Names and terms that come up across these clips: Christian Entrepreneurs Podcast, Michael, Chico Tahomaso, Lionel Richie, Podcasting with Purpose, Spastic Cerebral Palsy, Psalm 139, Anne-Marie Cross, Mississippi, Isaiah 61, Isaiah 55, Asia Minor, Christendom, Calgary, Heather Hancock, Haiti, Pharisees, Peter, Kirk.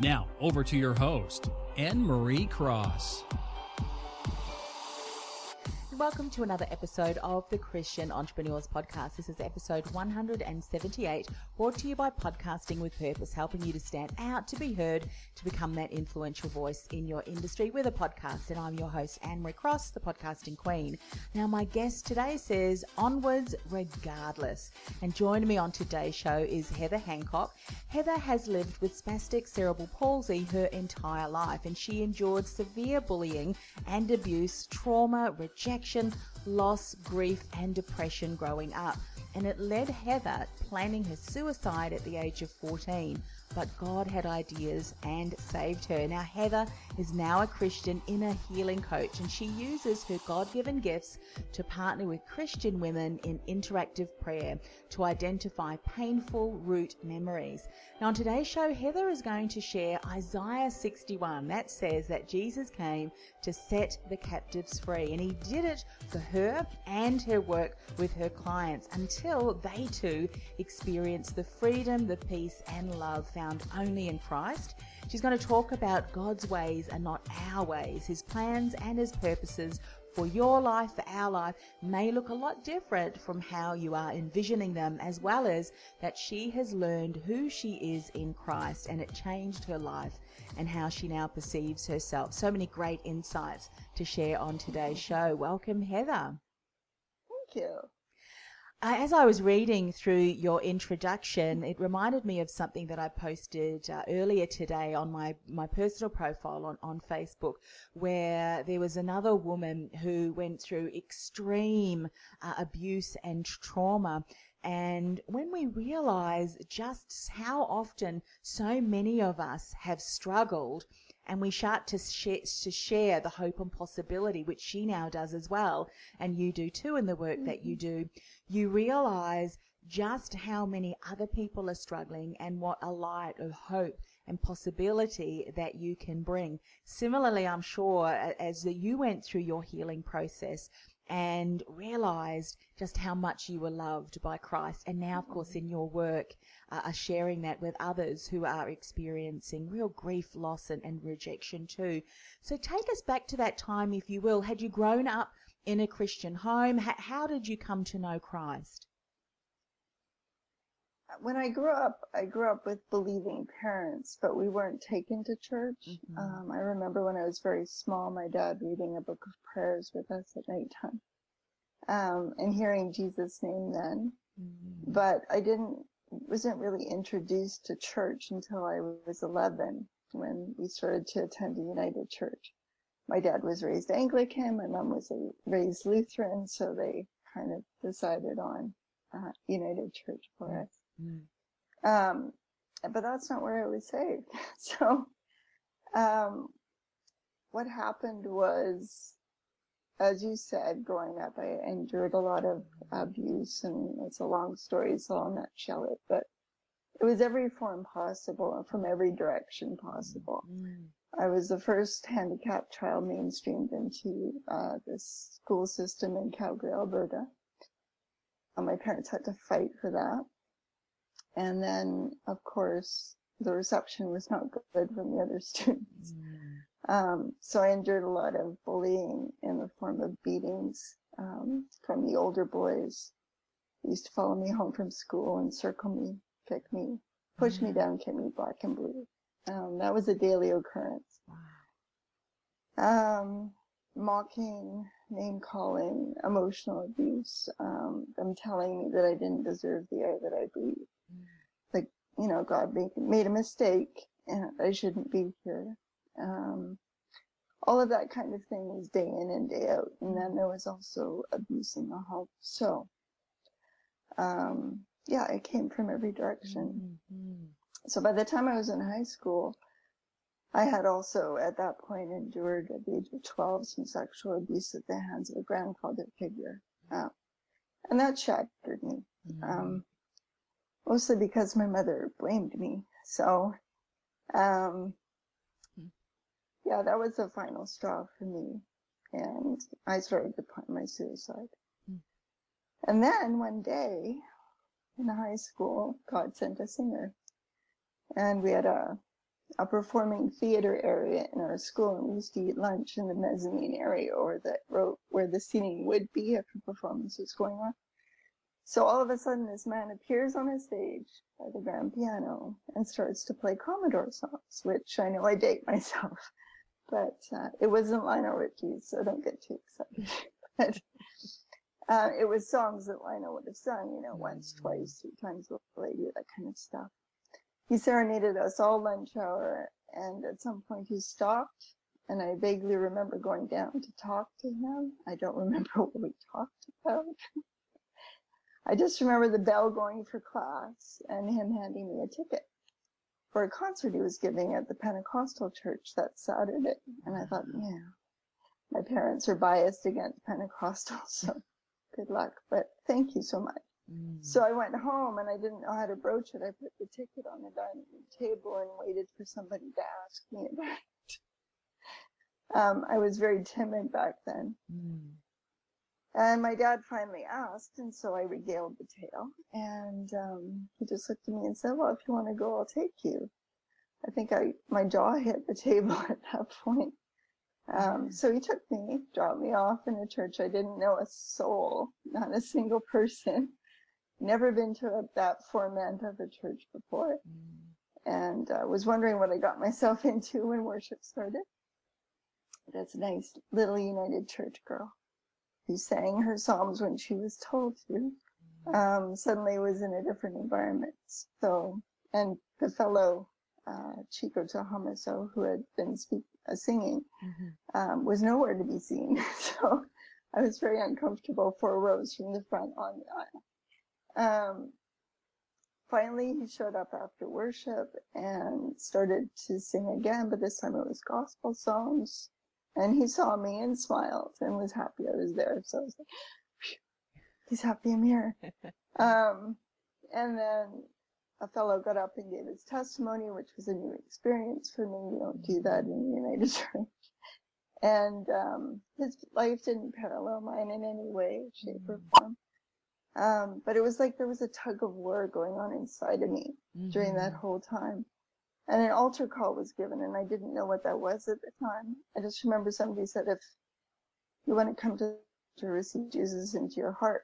Now, over to your host, Anne-Marie Cross. Welcome to another episode of the Christian Entrepreneurs Podcast. This is episode 178, brought to you by Podcasting with Purpose, helping you to stand out, to be heard, to become that influential voice in your industry with a podcast. And I'm your host, Anne-Marie Cross, the podcasting queen. Now, my guest today says, onwards regardless. And joining me on today's show is Heather Hancock. Heather has lived with spastic cerebral palsy her entire life, and she endured severe bullying and abuse, trauma, rejection, loss, grief, and depression growing up, and it led Heather planning her suicide at the age of 14. But God had ideas and saved her. Now, Heather is now a Christian inner healing coach, and she uses her God-given gifts to partner with Christian women in interactive prayer to identify painful root memories. Now, on today's show, Heather is going to share Isaiah 61 that says that Jesus came to set the captives free, and He did it for her and her work with her clients until they too experience the freedom, the peace, and love found only in Christ. She's going to talk about God's ways and not our ways. His plans and His purposes for your life, for our life, may look a lot different from how you are envisioning them, as well as that she has learned who she is in Christ, and it changed her life and how she now perceives herself. So many great insights to share on today's show. Welcome, Heather. Thank you. As I was reading through your introduction, it reminded me of something that I posted earlier today on my personal profile on Facebook, where there was another woman who went through extreme abuse and trauma. And when we realize just how often so many of us have struggled, and we start to share the hope and possibility, which she now does as well, and you do too in the work mm-hmm. that you do, you realize just how many other people are struggling and what a light of hope and possibility that you can bring. Similarly, I'm sure, as you went through your healing process and realized just how much you were loved by Christ, and now, of course, in your work, are sharing that with others who are experiencing real grief, loss, and rejection too. So take us back to that time, if you will. Had you grown up in a Christian home? How did you come to know Christ? When I grew up with believing parents, but we weren't taken to church. Mm-hmm. I remember when I was very small, my dad reading a book of prayers with us at nighttime, and hearing Jesus' name then. Mm-hmm. But I wasn't really introduced to church until I was 11, when we started to attend a United Church. My dad was raised Anglican, my mom was raised Lutheran, so they kind of decided on United Church for us. Mm-hmm. But that's not where I was saved. So what happened was, as you said, growing up, I endured a lot of abuse, and it's a long story, so I'll not shell it, but it was every form possible, from every direction possible. Mm-hmm. I was the first handicapped child mainstreamed into this school system in Calgary, Alberta. My parents had to fight for that. And then, of course, the reception was not good from the other students. Mm. So I endured a lot of bullying in the form of beatings from the older boys. They used to follow me home from school and circle me, kick me, push me down, kick me black and blue. That was a daily occurrence. Wow. Mocking, name-calling, emotional abuse, them telling me that I didn't deserve the air that I breathe. Like, you know, God made a mistake and I shouldn't be here. All of that kind of thing was day in and day out. And then there was also abuse in the home. So, yeah, it came from every direction. Mm-hmm. So by the time I was in high school, I had also, at that point, endured at the age of 12 some sexual abuse at the hands of a grandfather figure. And that shattered me, mostly because my mother blamed me. So, yeah, that was the final straw for me. And I started to plan my suicide. And then one day in high school, God sent a singer. And we had a performing theater area in our school, and we used to eat lunch in the mezzanine area or the rope where the seating would be after performance was going on. So all of a sudden this man appears on a stage by the grand piano and starts to play Commodore songs, which I know I date myself, but it wasn't Lionel Richie's, so don't get too excited. But it was songs that Lionel would have sung, you know, once, twice, three times with the lady, that kind of stuff. He serenaded us all lunch hour, and at some point he stopped, and I vaguely remember going down to talk to him. I don't remember what we talked about. I just remember the bell going for class and him handing me a ticket for a concert he was giving at the Pentecostal church that Saturday. And I thought, yeah, my parents are biased against Pentecostal, so good luck, but thank you so much. So I went home and I didn't know how to broach it. I put the ticket on the dining room table and waited for somebody to ask me about it. I was very timid back then. And my dad finally asked, and so I regaled the tale. And he just looked at me and said, well, if you want to go, I'll take you. I think my jaw hit the table at that point. So he took me, dropped me off in a church. I didn't know a soul, not a single person. Never been to that format of a church before, and was wondering what I got myself into when worship started. That's a nice little United Church girl who sang her psalms when she was told to. Suddenly was in a different environment. So, and the fellow Chico Tahomaso, who had been singing, was nowhere to be seen. So I was very uncomfortable 4 rows from the front on the aisle. Finally he showed up after worship and started to sing again, but this time it was gospel songs, and he saw me and smiled and was happy I was there. So I was like, he's happy I'm here. And then a fellow got up and gave his testimony, which was a new experience for me. You don't do that in the United Church. And, his life didn't parallel mine in any way, shape, or form. But it was like there was a tug of war going on inside of me during that whole time. And an altar call was given, and I didn't know what that was at the time. I just remember somebody said, if you want to come to receive Jesus into your heart.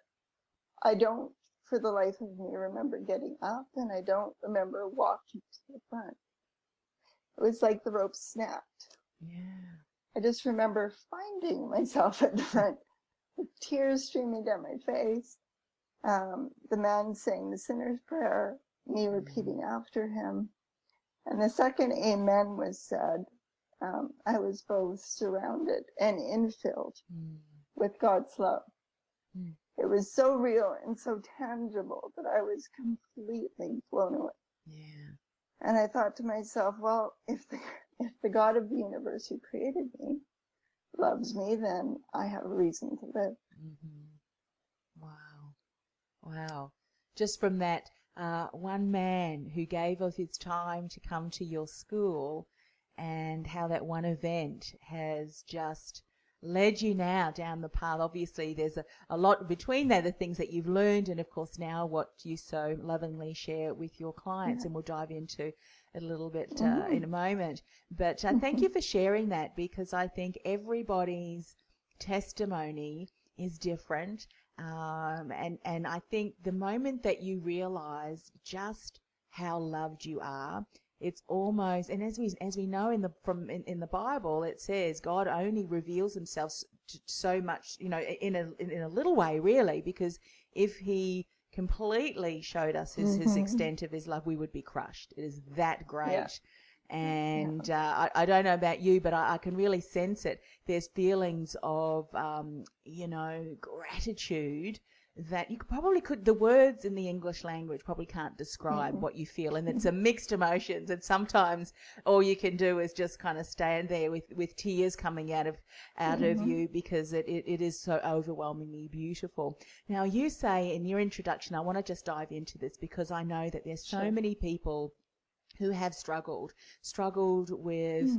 I don't, for the life of me, remember getting up, and I don't remember walking to the front. It was like the rope snapped. Yeah. I just remember finding myself at the front with tears streaming down my face. The man saying the sinner's prayer, me repeating after him. And the second amen was said. I was both surrounded and infilled with God's love. It was so real and so tangible that I was completely blown away. Yeah. And I thought to myself, well, if the God of the universe who created me loves me, then I have a reason to live. Wow. Wow. Just from that one man who gave of his time to come to your school, and how that one event has just led you now down the path. Obviously, there's a lot between there, the things that you've learned, and, of course, now what you so lovingly share with your clients, and we'll dive into it a little bit in a moment. But thank you for sharing that, because I think everybody's testimony is different. And I think the moment that you realize just how loved you are It's almost, and as we know in the Bible, it says God only reveals himself so much, you know, in a little way, really, because if he completely showed us his extent of his love, we would be crushed. It is that great. Yeah. And I don't know about you, but I can really sense it. There's feelings of, gratitude that you could, the words in the English language probably can't describe what you feel, and it's a mixed emotions, and sometimes all you can do is just kind of stand there with tears coming out of you, because it is so overwhelmingly beautiful. Now, you say in your introduction, I want to just dive into this because I know that there's so many people who have struggled with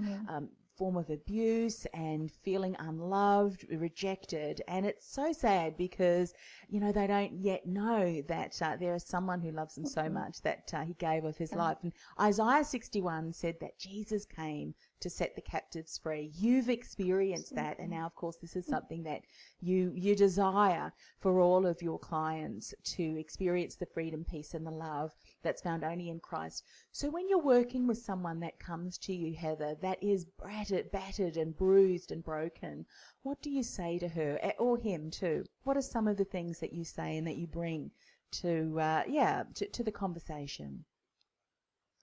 form of abuse and feeling unloved, rejected, and it's so sad because, you know, they don't yet know that there is someone who loves them so much that he gave of his life. And Isaiah 61 said that Jesus came to set the captives free. You've experienced that, and now, of course, this is something that you desire for all of your clients, to experience the freedom, peace, and the love that's found only in Christ. So when you're working with someone that comes to you, Heather, that is battered and bruised and broken, what do you say to her, or him too? What are some of the things that you say and that you bring to the conversation?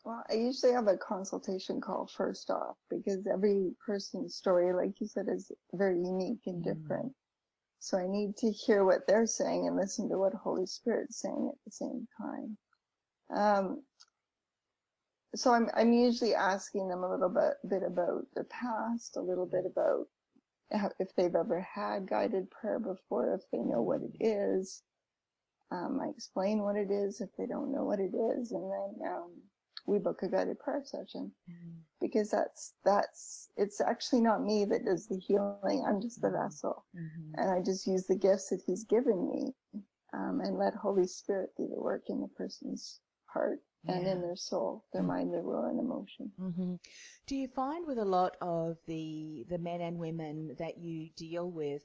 Well, I usually have a consultation call first off, because every person's story, like you said, is very unique and different. So I need to hear what they're saying and listen to what Holy Spirit's saying at the same time. So I'm usually asking them a little bit about their past, a little bit about if they've ever had guided prayer before, if they know what it is. I explain what it is if they don't know what it is, and then we book a guided prayer session, because that's it's actually not me that does the healing. I'm just the vessel, and I just use the gifts that He's given me, and let Holy Spirit do the work in the person's heart. Yeah. And in their soul, their mind, their will, and emotion. Do you find with a lot of the men and women that you deal with,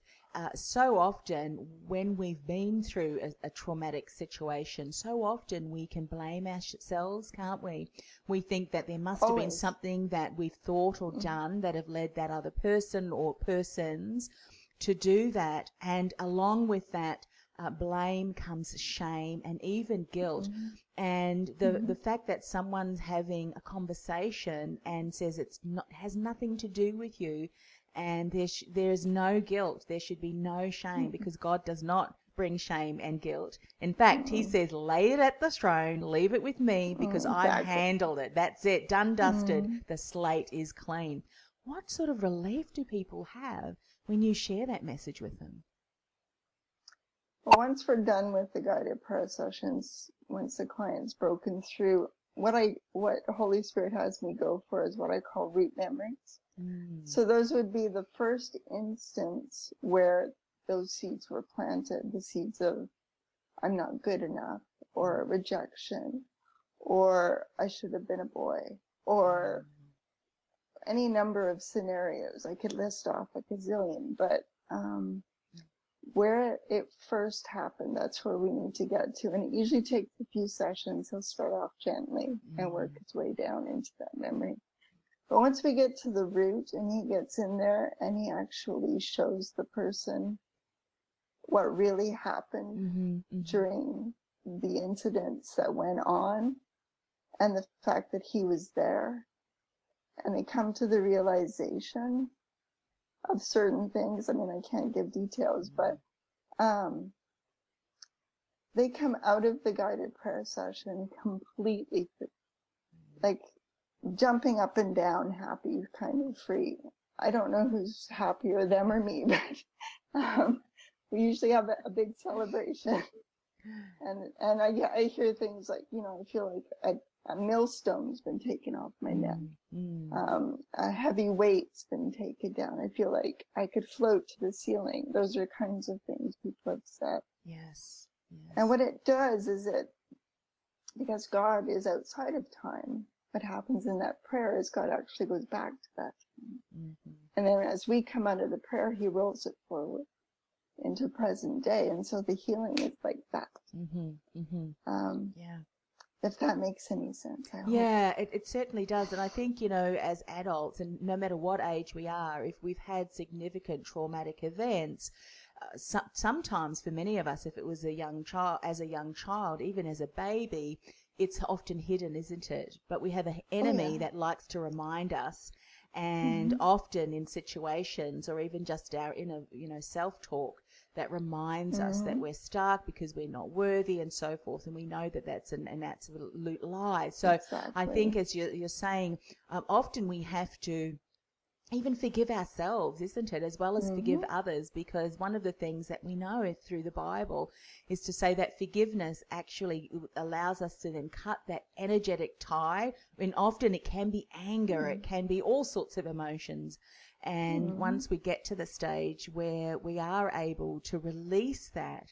so often when we've been through a traumatic situation, so often we can blame ourselves, can't we? We think that there must have been something that we've thought or done that have led that other person or persons to do that, and along with that, blame comes shame and even guilt, and the fact that someone's having a conversation and says has nothing to do with you, and there is no guilt, there should be no shame, because God does not bring shame and guilt. In fact, He says, lay it at the throne, leave it with me, because I've handled it. That's it, done, dusted, the slate is clean. What sort of relief do people have when you share that message with them? Well, once we're done with the guided prayer sessions, once the client's broken through, what Holy Spirit has me go for is what I call root memories. So those would be the first instance where those seeds were planted, the seeds of I'm not good enough, or rejection, or I should have been a boy, or any number of scenarios. I could list off a gazillion, but where it first happened, that's where we need to get to. And it usually takes a few sessions. He'll start off gently and work his way down into that memory. But once we get to the root and he gets in there and he actually shows the person what really happened during the incidents that went on, and the fact that he was there, and they come to the realization of certain things. I mean, I can't give details, but they come out of the guided prayer session completely, like jumping up and down, happy, kind of free. I don't know who's happier, them or me, but we usually have a big celebration. And I hear things like, you know, I feel like a millstone's been taken off my neck. A heavy weight's been taken down. I feel like I could float to the ceiling. Those are kinds of things people have said. Yes. And what it does is because God is outside of time, what happens in that prayer is God actually goes back to that time. And then as we come out of the prayer, He rolls it forward into present day. And so the healing is like that. If that makes any sense. Yeah, it certainly does. And I think, you know, as adults, and no matter what age we are, if we've had significant traumatic events, sometimes for many of us, if it was a young child, even as a baby, it's often hidden, isn't it? But we have an enemy that likes to remind us, and often in situations or even just our inner, you know, self-talk, that reminds us that we're stuck because we're not worthy and so forth, and we know that that's an absolute lie. So I think, as you're saying, often we have to even forgive ourselves, isn't it, as well as forgive others, because one of the things that we know through the Bible is to say that forgiveness actually allows us to then cut that energetic tie, and often it can be anger, it can be all sorts of emotions. And once we get to the stage where we are able to release that,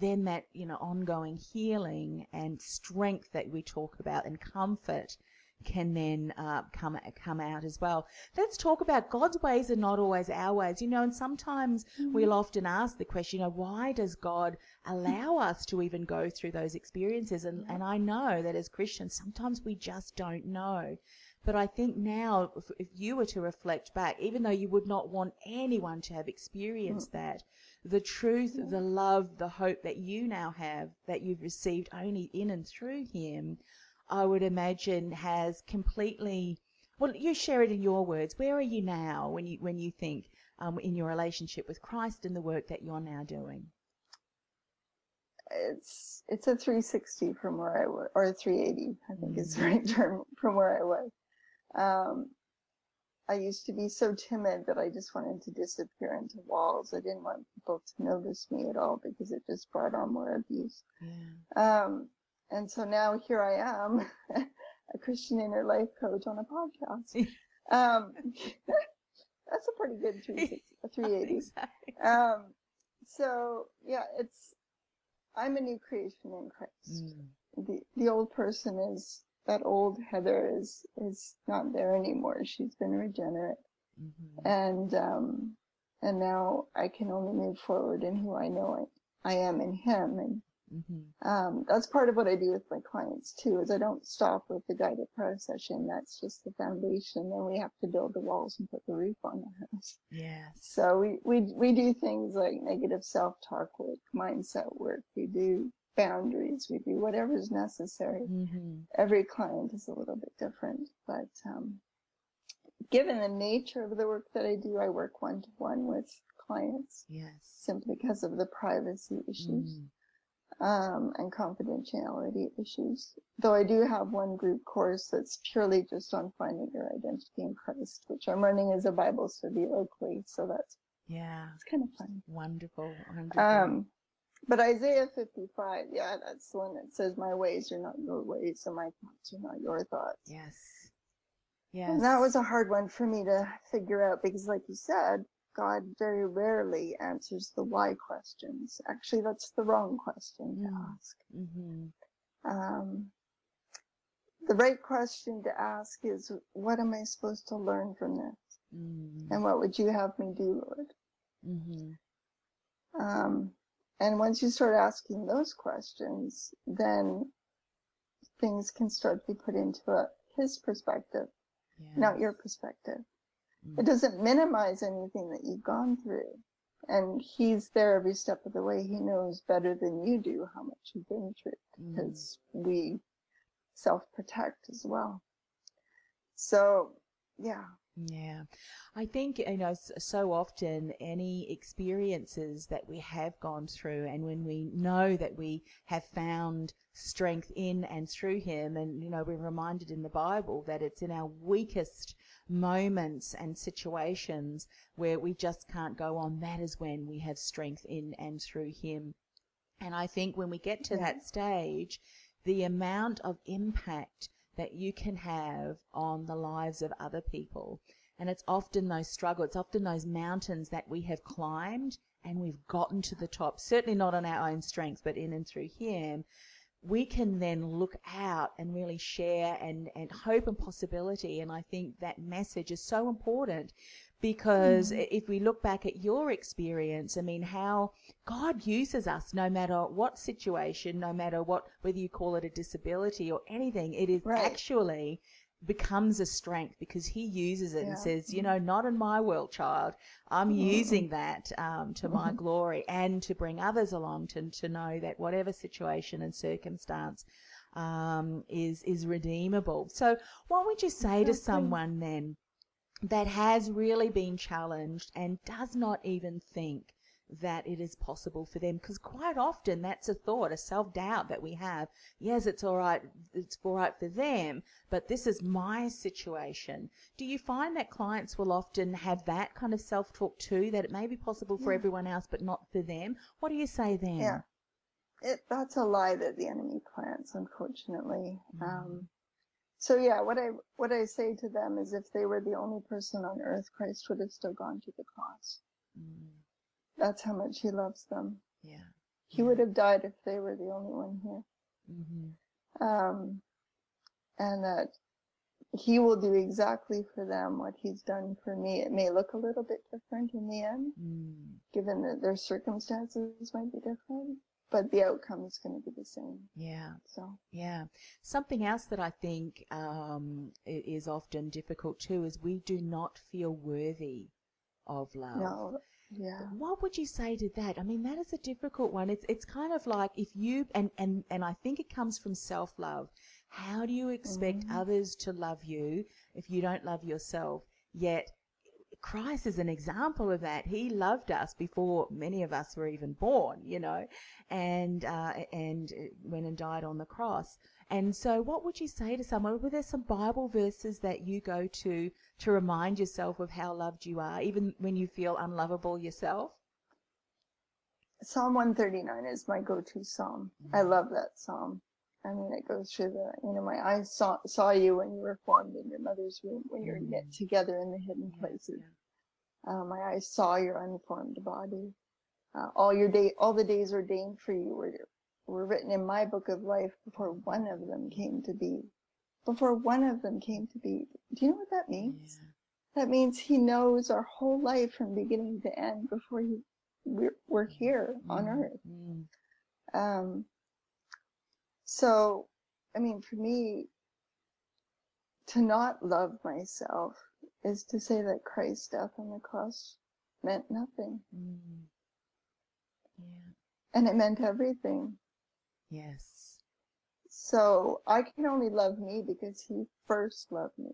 then that, you know, ongoing healing and strength that we talk about and comfort can then come out as well. Let's talk about God's ways are not always our ways, you know, and sometimes we'll often ask the question, you know, why does God allow us to even go through those experiences? And I know that as Christians, sometimes we just don't know. But I think now, if you were to reflect back, even though you would not want anyone to have experienced that, the truth, the love, the hope that you now have, that you've received only in and through him, I would imagine has completely, well, you share it in your words. Where are you now when you think in your relationship with Christ and the work that you're now doing? It's a 360 from where I was, or a 380, I think is the right term, from where I was. I used to be so timid that I just wanted to disappear into walls. I didn't want people to notice me at all because it just brought on more abuse. Yeah. And so now here I am, a Christian inner life coach on a podcast. That's a pretty good 380. Exactly. So yeah, I'm a new creation in Christ. The old person is, that old Heather is not there anymore. She's been regenerate. And now I can only move forward in who I know I am in him. And that's part of what I do with my clients too, is I don't stop with the guided prayer session. That's just the foundation. Then we have to build the walls and put the roof on the house. Yes. So we do things like negative self-talk work, mindset work. We do boundaries, we do whatever is necessary. Every client is a little bit different, but given the nature of the work that I do, I work one-to-one with clients, simply because of the privacy issues and confidentiality issues. Though I do have one group course that's purely just on finding your identity in Christ, which I'm running as a Bible study locally, so that's it's kind of fun. Wonderful. But Isaiah 55, that's the one that says, my ways are not your ways, and my thoughts are not your thoughts. Yes. And that was a hard one for me to figure out because, like you said, God very rarely answers the why questions. Actually, that's the wrong question to ask. The right question to ask is, what am I supposed to learn from this? And what would you have me do, Lord? And once you start asking those questions, then things can start to be put into his perspective, not your perspective. It doesn't minimize anything that you've gone through. And he's there every step of the way. He knows better than you do how much you've been through, because we self-protect as well. So, yeah. I think, you know, so often any experiences that we have gone through, and when we know that we have found strength in and through him, and, you know, we're reminded in the Bible that it's in our weakest moments and situations where we just can't go on, that is when we have strength in and through him. And I think when we get to that stage, the amount of impact that you can have on the lives of other people. And it's often those struggles, it's often those mountains that we have climbed and we've gotten to the top, certainly not on our own strength, but in and through him, we can then look out and really share and hope and possibility. And I think that message is so important, because if we look back at your experience, I mean, how God uses us no matter what situation, no matter what, whether you call it a disability or anything, it is actually becomes a strength, because he uses it and says, you know, not in my world, child. I'm using that to my glory and to bring others along to know that whatever situation and circumstance is redeemable. So what would you say to someone then that has really been challenged and does not even think that it is possible for them? Because quite often that's a thought, a self-doubt that we have. Yes, it's all right for them, but this is my situation. Do you find that clients will often have that kind of self-talk too, that it may be possible for everyone else but not for them? What do you say then? Yeah, that's a lie that the enemy plants, unfortunately. So yeah, what I say to them is, if they were the only person on earth, Christ would have still gone to the cross. That's how much he loves them. Yeah, he would have died if they were the only one here. And that he will do exactly for them what he's done for me. It may look a little bit different in the end, given that their circumstances might be different, but the outcome is going to be the same. Yeah. So. Yeah. Something else that I think is often difficult too is we do not feel worthy of love. No. Yeah. What would you say to that? I mean, that is a difficult one. It's kind of like, if you, and I think it comes from self-love. How do you expect others to love you if you don't love yourself? Yet Christ is an example of that. He loved us before many of us were even born, you know, and went and died on the cross. And so what would you say to someone? Were there some Bible verses that you go to remind yourself of how loved you are, even when you feel unlovable yourself? Psalm 139 is my go-to psalm. I love that psalm. I mean, it goes through the, you know, my eyes saw you when you were formed in your mother's womb, when you were knit together in the hidden places. My eyes saw your unformed body. All the days ordained for you were written in my book of life before one of them came to be. Before one of them came to be. Do you know what that means? Yeah. That means he knows our whole life from beginning to end before we're here on earth. So, I mean, for me, to not love myself is to say that Christ's death on the cross meant nothing. Yeah. And it meant everything. Yes. So I can only love me because he first loved me.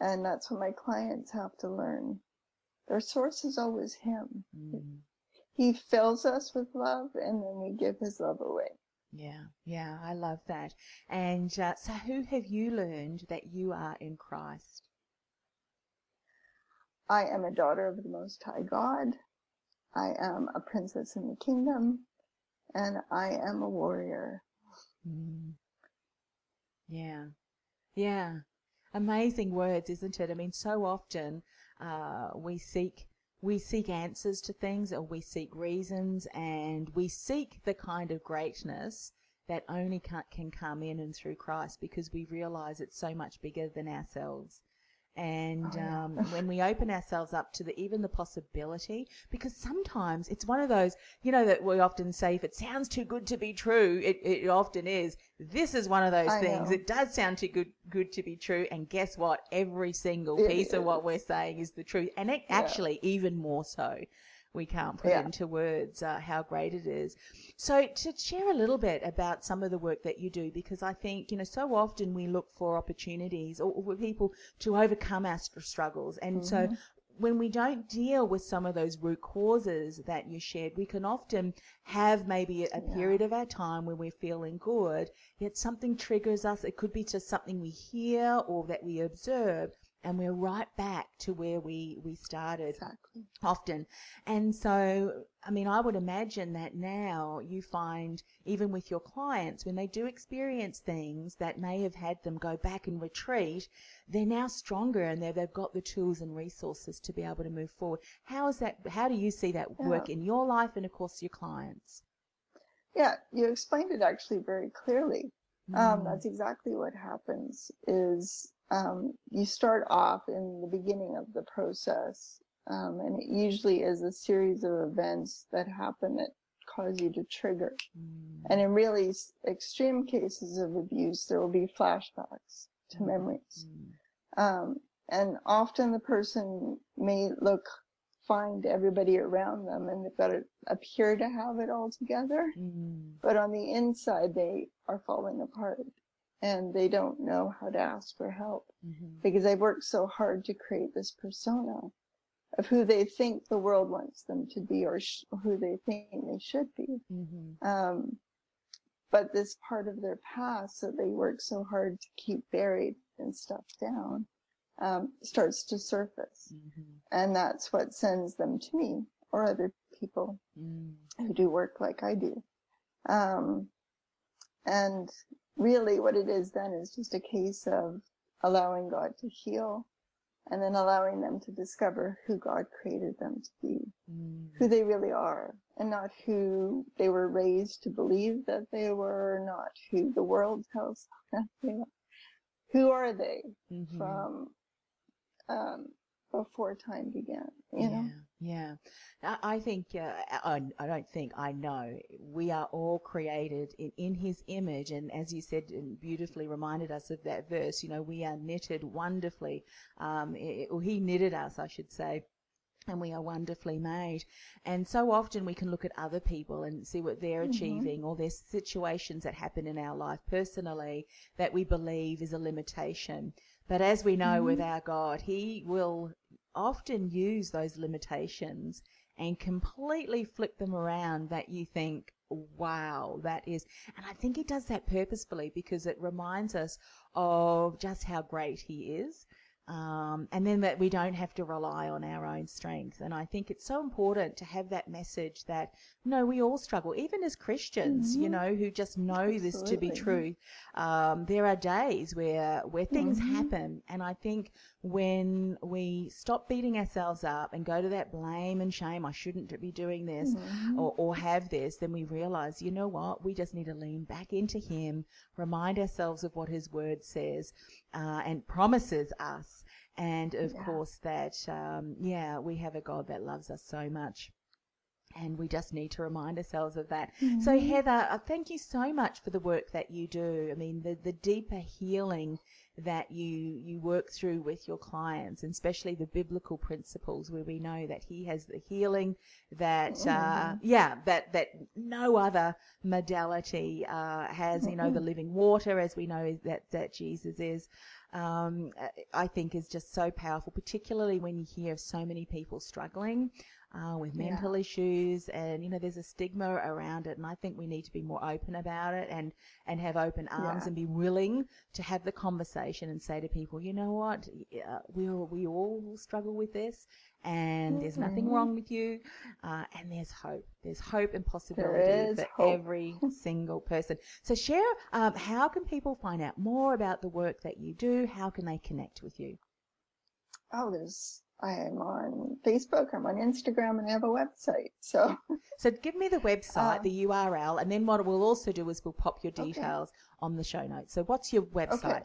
And that's what my clients have to learn. Their source is always him. He fills us with love, and then we give his love away. Yeah, yeah, I love that. And so who have you learned that you are in Christ? I am a daughter of the Most High God. I am a princess in the kingdom, and I am a warrior. Yeah, yeah. Amazing words, isn't it? I mean, so often we seek answers to things, or we seek reasons, and we seek the kind of greatness that only can come in and through Christ, because we realize it's so much bigger than ourselves. And when we open ourselves up to even the possibility, because sometimes it's one of those, you know, that we often say, if it sounds too good to be true, it often is. This is one of those things. It does sound too good to be true, and guess what? Every single piece of what we're saying is the truth, and it actually even more so. We can't put into words how great it is. So to share a little bit about some of the work that you do, because I think, you know, so often we look for opportunities or for people to overcome our struggles. And so when we don't deal with some of those root causes that you shared, we can often have maybe a period of our time where we're feeling good, yet something triggers us. It could be just something we hear or that we observe. And we're right back to where we started often. And so, I mean, I would imagine that now you find, even with your clients, when they do experience things that may have had them go back and retreat, they're now stronger, and they've got the tools and resources to be able to move forward. How do you see that work in your life and, of course, your clients? Yeah, you explained it actually very clearly. That's exactly what happens is you start off in the beginning of the process, and it usually is a series of events that happen that cause you to trigger. And in really extreme cases of abuse, there will be flashbacks to memories. And often the person may find everybody around them and they've got to appear to have it all together, but on the inside they are falling apart and they don't know how to ask for help because they've worked so hard to create this persona of who they think the world wants them to be or who they think they should be. But this part of their past that they work so hard to keep buried and stuffed down starts to surface. And that's what sends them to me or other people who do work like I do. And really what it is then is just a case of allowing God to heal and then allowing them to discover who God created them to be, who they really are, and not who they were raised to believe that they were, not who the world tells them they are. Who are they from before time began, you know? Yeah. I think, I know, we are all created in His image. And as you said and beautifully reminded us of that verse, you know, we are knitted wonderfully. He knitted us, I should say. And we are wonderfully made. And so often we can look at other people and see what they're achieving, or there's situations that happen in our life personally that we believe is a limitation. But as we know with our God, He will often use those limitations and completely flip them around that you think, wow, that is. And I think He does that purposefully because it reminds us of just how great He is. And then that we don't have to rely on our own strength. And I think it's so important to have that message that, no, we all struggle, even as Christians, you know, who just know this to be true. There are days where things happen. And I think when we stop beating ourselves up and go to that blame and shame, I shouldn't be doing this or have this, then we realize, you know what, we just need to lean back into Him, remind ourselves of what His word says and promises us. And of course that, we have a God that loves us so much. And we just need to remind ourselves of that. So Heather, thank you so much for the work that you do. I mean, the deeper healing that you work through with your clients, and especially the biblical principles where we know that He has the healing that, that no other modality has, you know, the living water, as we know that Jesus is, I think is just so powerful, particularly when you hear of so many people struggling with mental issues, and you know there's a stigma around it, and I think we need to be more open about it and have open arms and be willing to have the conversation and say to people, you know what, we all struggle with this, and there's nothing wrong with you, and there's hope and possibility for every single person. So share, how can people find out more about the work that you do? How can they connect with you? I'm on Facebook, I'm on Instagram, and I have a website. So give me the website, the URL, and then what we'll also do is we'll pop your details on the show notes. So what's your website? Okay.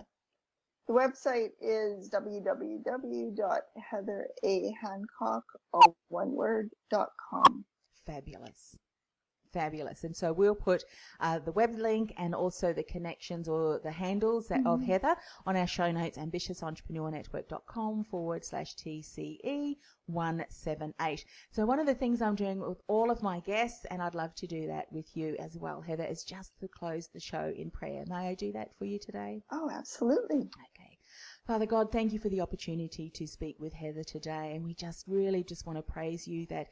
The website is www.heatherahancock.com. Fabulous. And so we'll put the web link and also the connections or the handles of Heather on our show notes, ambitiousentrepreneurnetwork.com/TCE178. So one of the things I'm doing with all of my guests, and I'd love to do that with you as well, Heather, is just to close the show in prayer. May I do that for you today? Oh, absolutely. Okay. Father God, thank you for the opportunity to speak with Heather today, and we just want to praise you that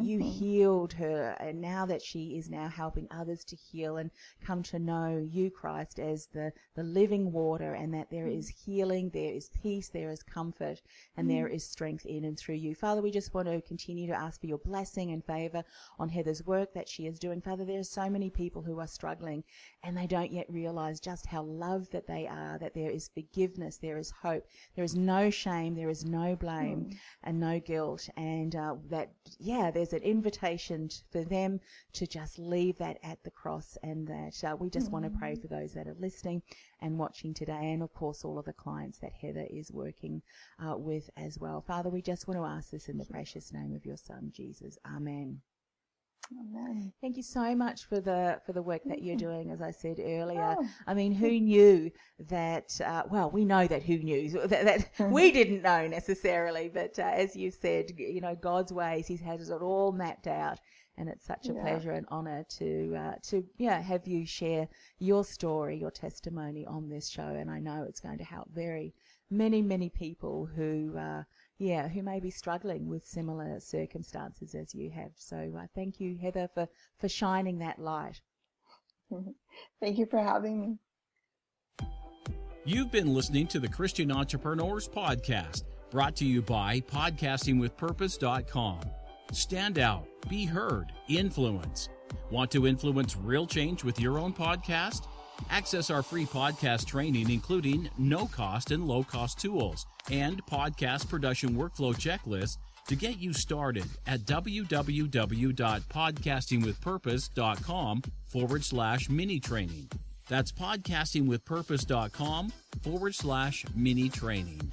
you healed her, and now that she is now helping others to heal and come to know you, Christ, as the living water, and that there is healing, there is peace, there is comfort, and there is strength in and through you. Father, we just want to continue to ask for your blessing and favor on Heather's work that she is doing. Father, there are so many people who are struggling, and they don't yet realize just how loved that they are, that there is forgiveness, forgiveness, there is hope, there is no shame, there is no blame and no guilt. And there's an invitation for them to just leave that at the cross, and that we just want to pray for those that are listening and watching today, and of course all of the clients that Heather is working with as well. Father, we just want to ask this in the precious name of your Son, Jesus. Amen. Amen. Thank you so much for the work that you're doing. As I said earlier, I mean, who knew that? We know that who knew that we didn't know necessarily, but as you said, you know, God's ways, He has it all mapped out, and it's such a pleasure and honor to have you share your story, your testimony on this show, and I know it's going to help very many people who may be struggling with similar circumstances as you have. So thank you, Heather, for shining that light. Thank you for having me. You've been listening to the Christian Entrepreneurs Podcast, brought to you by podcastingwithpurpose.com. Stand out, be heard, influence. Want to influence real change with your own podcast? Access our free podcast training, including no-cost and low-cost tools and podcast production workflow checklists, to get you started at www.podcastingwithpurpose.com/mini-training. That's podcastingwithpurpose.com/mini-training.